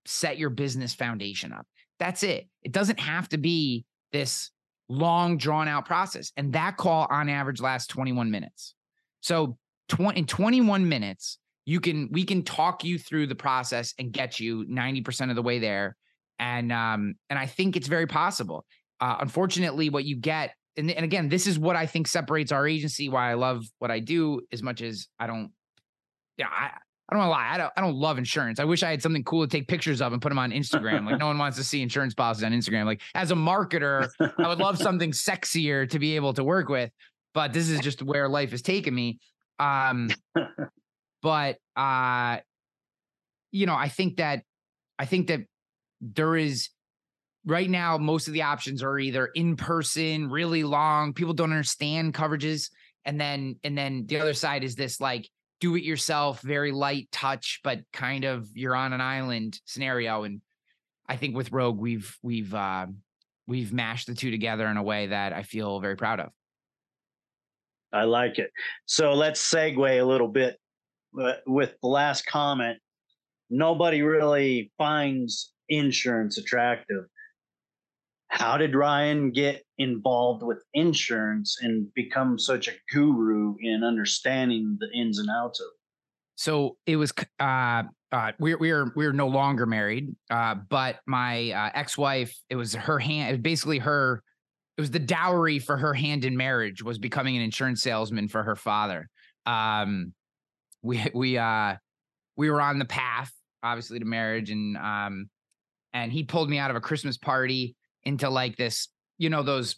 set your business foundation up. That's it. It doesn't have to be this long, drawn out process. And that call on average lasts 21 minutes. So in 21 minutes, we can talk you through the process and get you 90% of the way there. And I think it's very possible. Unfortunately, what you get, and again, this is what I think separates our agency, why I love what I do as much as I don't want to lie. I don't love insurance. I wish I had something cool to take pictures of and put them on Instagram. Like, no one wants to see insurance policies on Instagram. Like, as a marketer, I would love something sexier to be able to work with, but this is just where life has taken me. You know, I think that there is right now, most of the options are either in person, really long. People don't understand coverages. And then the other side is this, like, do it yourself, very light touch, but kind of you're on an island scenario. And I think with Rogue, we've mashed the two together in a way that I feel very proud of. I like it. So let's segue a little bit with the last comment nobody really finds insurance attractive. How did Ryan get involved with insurance and become such a guru in understanding the ins and outs of it? So it was, we're no longer married, but my ex-wife, it was her hand, it basically her, it was the dowry for her hand in marriage was becoming an insurance salesman for her father. We were on the path, obviously, to marriage, and he pulled me out of a Christmas party into like this, you know, those,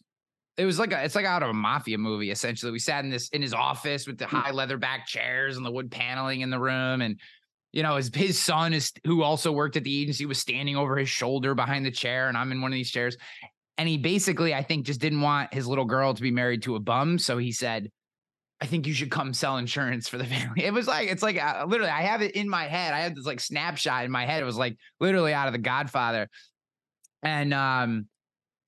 it was like, it's like out of a mafia movie. Essentially, we sat in this, in his office with the high leather back chairs and the wood paneling in the room. And, you know, his son is, who also worked at the agency, was standing over his shoulder behind the chair. And I'm in one of these chairs. And he basically, I think, just didn't want his little girl to be married to a bum. So he said, I think you should come sell insurance for the family. It was like, it's like, literally, I have it in my head. I had this like snapshot in my head. It was like literally out of The Godfather.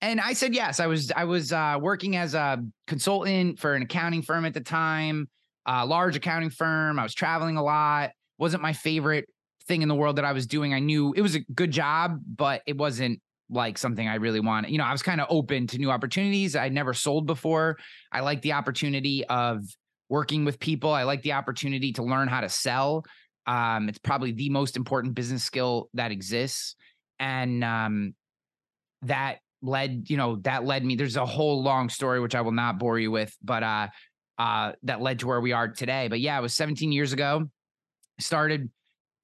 And I said, yes, I was working as a consultant for an accounting firm at the time, a large accounting firm. I was traveling a lot. Wasn't my favorite thing in the world that I was doing. I knew it was a good job, but it wasn't like something I really wanted. You know, I was kind of open to new opportunities. I never sold before. I liked the opportunity of working with people. I liked the opportunity to learn how to sell. It's probably the most important business skill that exists. And that led me, there's a whole long story, which I will not bore you with, but that led to where we are today. But yeah, it was 17 years ago. Started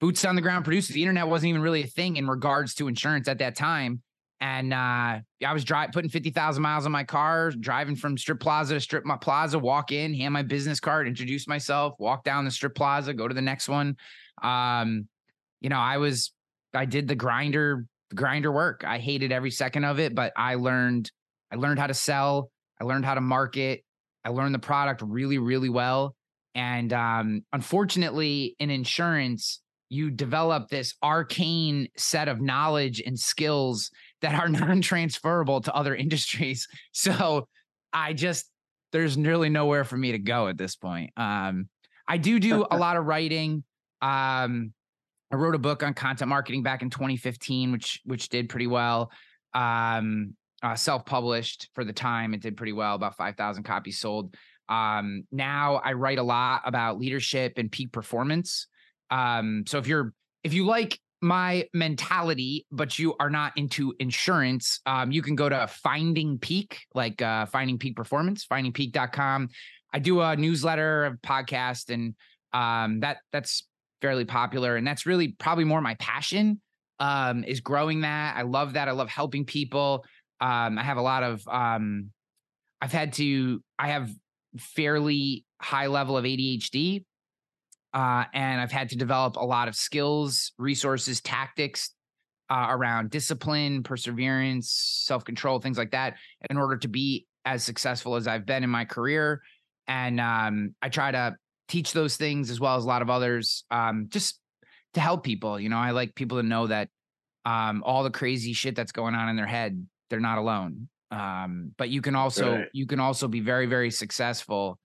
boots on the ground producers. The internet wasn't even really a thing in regards to insurance at that time. And I was putting 50,000 miles on my car, driving from strip plaza to strip plaza, walk in, hand my business card, introduce myself, walk down the strip plaza, go to the next one. You know, I did the grinder work. I hated every second of it, but I learned how to sell. I learned how to market. I learned the product really, really well. And unfortunately, in insurance, you develop this arcane set of knowledge and skills that are non-transferable to other industries. So there's really nowhere for me to go at this point. I do a lot of writing. I wrote a book on content marketing back in 2015, which did pretty well. Self-published for the time. It did pretty well, about 5,000 copies sold. Now I write a lot about leadership and peak performance. So if you like my mentality, but you are not into insurance, you can go to Finding Peak, like Finding Peak Performance, findingpeak.com. I do a newsletter, a podcast, and that's fairly popular. And that's really probably more my passion, is growing that. I love that. I love helping people. I have a lot of, I have fairly high level of ADHD. And I've had to develop a lot of skills, resources, tactics, around discipline, perseverance, self-control, things like that, in order to be as successful as I've been in my career. And, I try to teach those things as well as a lot of others, just to help people. You know, I like people to know that, all the crazy shit that's going on in their head, they're not alone. But you can also be very, very successful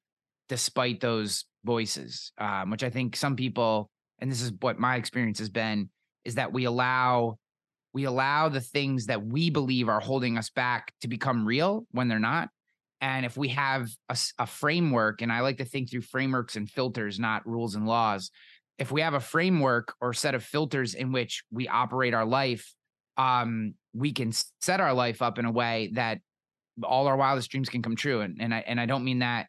despite those voices, which I think some people, and this is what my experience has been, is that we allow the things that we believe are holding us back to become real when they're not. And if we have a framework, and I like to think through frameworks and filters, not rules and laws. If we have a framework or set of filters in which we operate our life, we can set our life up in a way that all our wildest dreams can come true. And I don't mean that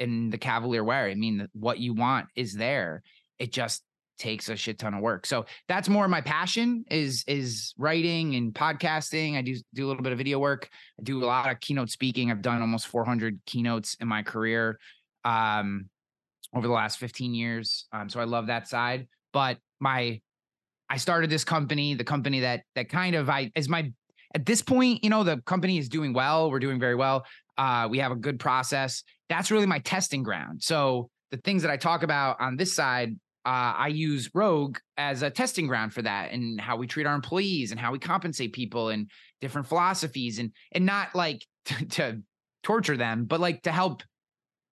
in the cavalier way. I mean, what you want is there. It just takes a shit ton of work. So that's more my passion is writing and podcasting. I do a little bit of video work. I do a lot of keynote speaking. I've done almost 400 keynotes in my career, over the last 15 years. So I love that side, but I started this company, the company that kind of, at this point, you know, the company is doing well. We're doing very well. We have a good process. That's really my testing ground. So the things that I talk about on this side, I use Rogue as a testing ground for that, and how we treat our employees and how we compensate people and different philosophies, and not like to torture them, but like to help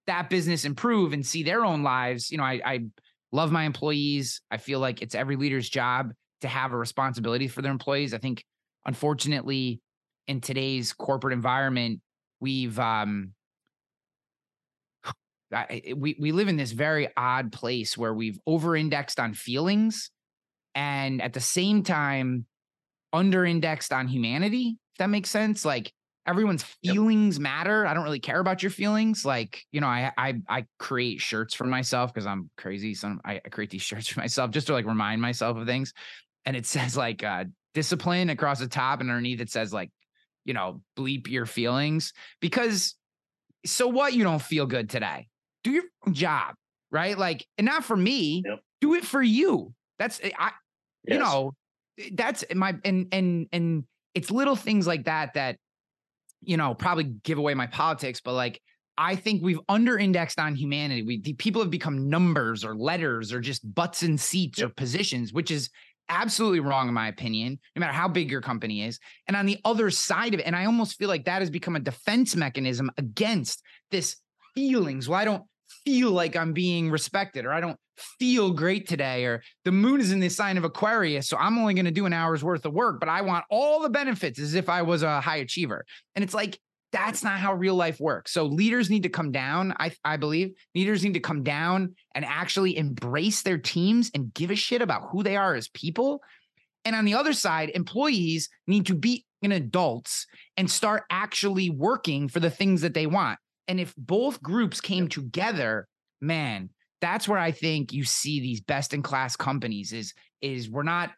that business improve and see their own lives. You know, I love my employees. I feel like it's every leader's job to have a responsibility for their employees. I think, unfortunately, in today's corporate environment, we've we live in this very odd place where we've over-indexed on feelings and at the same time under-indexed on humanity, if that makes sense. Like, everyone's feelings matter. I don't really care about your feelings. Like, you know, I create shirts for myself because I'm crazy. So I create these shirts for myself just to like remind myself of things. And it says like discipline across the top, and underneath it says like, you know, bleep your feelings, because so what, you don't feel good today, do your job, right? Like, and not for me, do it for you. That's, you know, that's my, and it's little things like that, that, you know, probably give away my politics, but like, I think we've under-indexed on humanity. The people have become numbers or letters or just butts and seats or positions, which is absolutely wrong in my opinion, no matter how big your company is. And on the other side of it, and I almost feel like that has become a defense mechanism against this feelings. Well, I don't feel like I'm being respected, or I don't feel great today, or the moon is in the sign of Aquarius, so I'm only going to do an hour's worth of work, but I want all the benefits as if I was a high achiever. And it's like, that's not how real life works. So leaders need to come down. I believe leaders need to come down and actually embrace their teams and give a shit about who they are as people. And on the other side, employees need to be adults and start actually working for the things that they want. And if both groups came together, man, that's where I think you see these best in class companies is we're not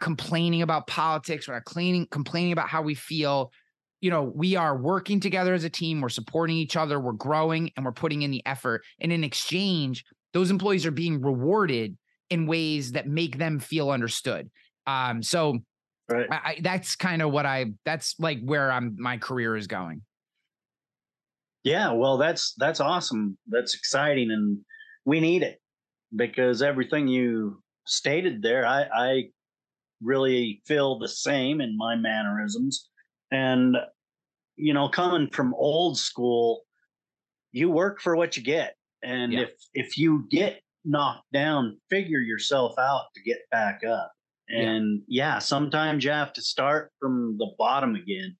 complaining about politics. We're not complaining about how we feel. You know, we are working together as a team. We're supporting each other. We're growing, and we're putting in the effort. And in exchange, those employees are being rewarded in ways that make them feel understood. So right. That's kind of that's like where my career is going. Yeah, well, that's awesome. That's exciting. And we need it, because everything you stated there, I really feel the same in my mannerisms. And, you know, coming from old school, you work for what you get. And if you get knocked down, figure yourself out to get back up. And sometimes you have to start from the bottom again.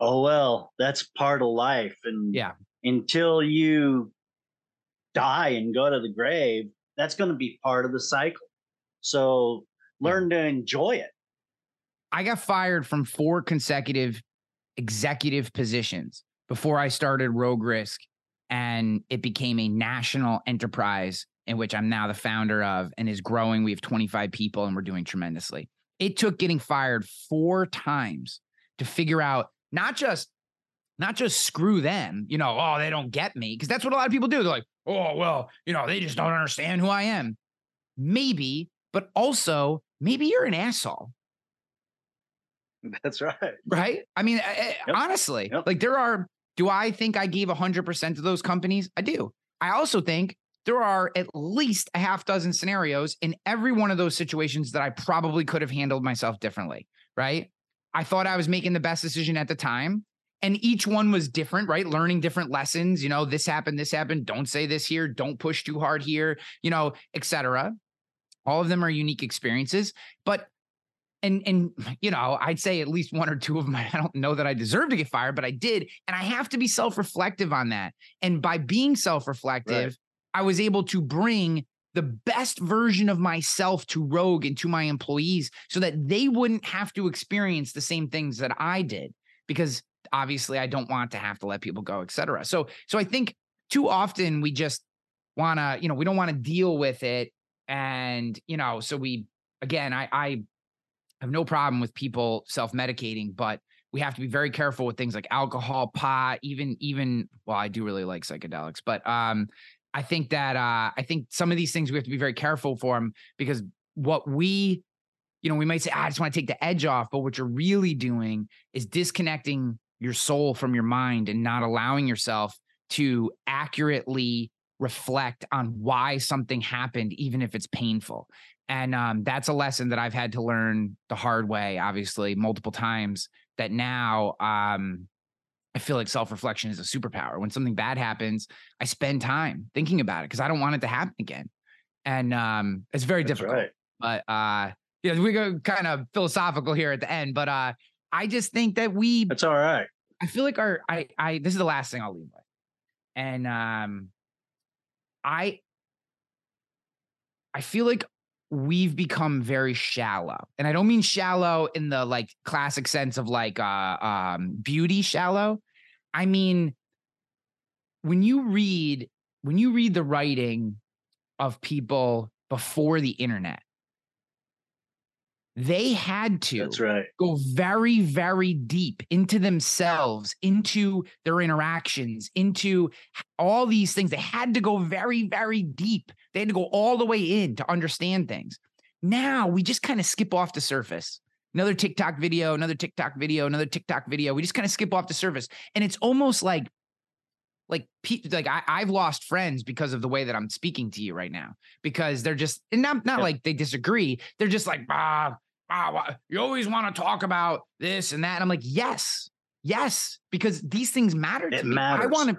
Oh, well, that's part of life. And until you die and go to the grave, that's going to be part of the cycle. So learn to enjoy it. I got fired from 4 consecutive executive positions before I started Rogue Risk, and it became a national enterprise in which I'm now the founder of and is growing. We have 25 people and we're doing tremendously. It took getting fired 4 times to figure out not just screw them, you know, oh, they don't get me, because that's what a lot of people do. They're like, oh, well, you know, they just don't understand who I am. Maybe, but also maybe you're an asshole. That's right. Right. I mean, honestly, like do I think I gave 100% to those companies? I do. I also think there are at least a half dozen scenarios in every one of those situations that I probably could have handled myself differently. Right. I thought I was making the best decision at the time, and each one was different, right? Learning different lessons, you know, this happened. Don't say this here. Don't push too hard here, you know, et cetera. All of them are unique experiences, but And you know, I'd say at least one or two of them, I don't know that I deserve to get fired, but I did. And I have to be self-reflective on that. And by being self-reflective, I was able to bring the best version of myself to Rogue and to my employees so that they wouldn't have to experience the same things that I did, because obviously I don't want to have to let people go, et cetera. So I think too often we just want to, you know, we don't want to deal with it. And, you know, so I have no problem with people self-medicating, but we have to be very careful with things like alcohol, pot, even, well, I do really like psychedelics, but I think some of these things we have to be very careful for them, because what we, you know, we might say, I just want to take the edge off, but what you're really doing is disconnecting your soul from your mind and not allowing yourself to accurately reflect on why something happened, even if it's painful. And that's a lesson that I've had to learn the hard way, obviously, multiple times, that now I feel like self-reflection is a superpower. When something bad happens, I spend time thinking about it because I don't want it to happen again. And it's very difficult. Right. But yeah, we go kind of philosophical here at the end, but I just think that that's all right. I feel like this is the last thing I'll leave with. And I feel like we've become very shallow, and I don't mean shallow in the like classic sense of like beauty shallow. I mean, when you read the writing of people before the internet, they had to go very, very deep into themselves, into their interactions, into all these things. They had to go very, very deep. They had to go all the way in to understand things. Now we just kind of skip off the surface. Another TikTok video, another TikTok video, another TikTok video. We just kind of skip off the surface. And it's almost like I've lost friends because of the way that I'm speaking to you right now, because they're just not like they disagree. They're just like, you always want to talk about this and that. And I'm like, yes, because these things matter to me.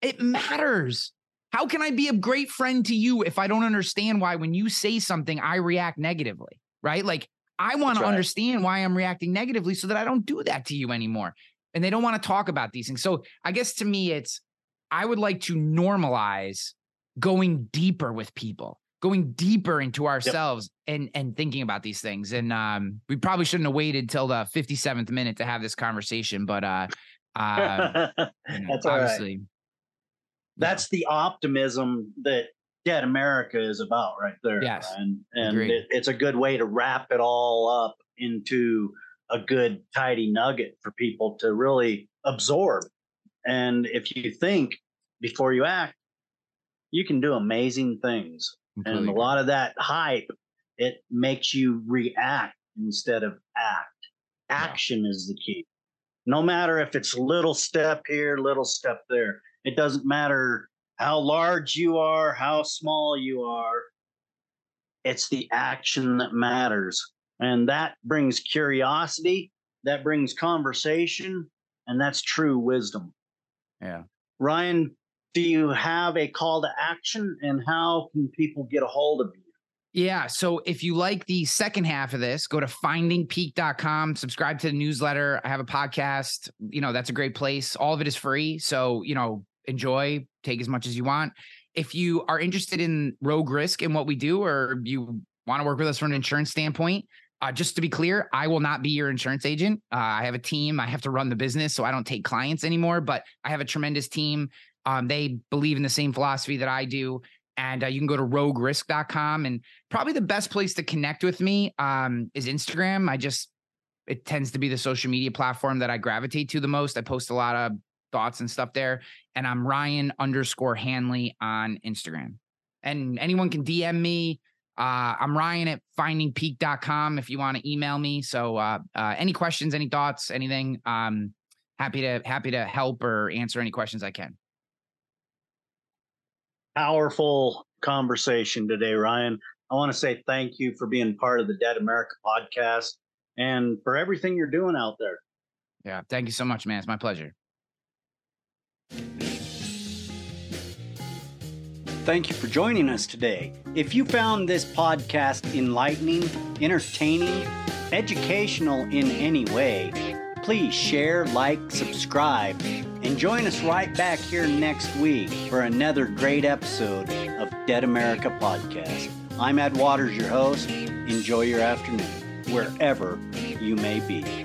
It matters. How can I be a great friend to you if I don't understand why when you say something, I react negatively, right? Like I want to understand why I'm reacting negatively so that I don't do that to you anymore. And they don't want to talk about these things. So I guess to me, I would like to normalize going deeper with people, going deeper into ourselves and thinking about these things. And we probably shouldn't have waited till the 57th minute to have this conversation, but that's obviously that's the optimism that Dead America is about right there. Yes. And it's a good way to wrap it all up into a good tidy nugget for people to really absorb. And if you think before you act, you can do amazing things. Completely. And a lot of that hype, it makes you react instead of act. Action is the key. No matter if it's little step here, little step there. It doesn't matter how large you are, how small you are. It's the action that matters. And that brings curiosity, that brings conversation, and that's true wisdom. Yeah. Ryan, do you have a call to action, and how can people get a hold of you? Yeah. So if you like the second half of this, go to findingpeak.com, subscribe to the newsletter. I have a podcast. You know, that's a great place. All of it is free. So, you know, enjoy, take as much as you want. If you are interested in Rogue Risk and what we do, or you want to work with us from an insurance standpoint, just to be clear, I will not be your insurance agent. I have a team. I have to run the business, so I don't take clients anymore, but I have a tremendous team. They believe in the same philosophy that I do. And you can go to roguerisk.com. And probably the best place to connect with me is Instagram. It tends to be the social media platform that I gravitate to the most. I post a lot of thoughts and stuff there. And I'm Ryan_Hanley on Instagram. And anyone can DM me. I'm Ryan at findingpeak.com if you want to email me. So any questions, any thoughts, anything, happy to help or answer any questions I can. Powerful conversation today, Ryan. I want to say thank you for being part of the Dead America podcast and for everything you're doing out there. Yeah, thank you so much, man. It's my pleasure. Thank you for joining us today. If you found this podcast enlightening, entertaining, educational in any way, please share, like, subscribe, and join us right back here next week for another great episode of Dead America Podcast. I'm Ed Waters, your host. Enjoy your afternoon, wherever you may be.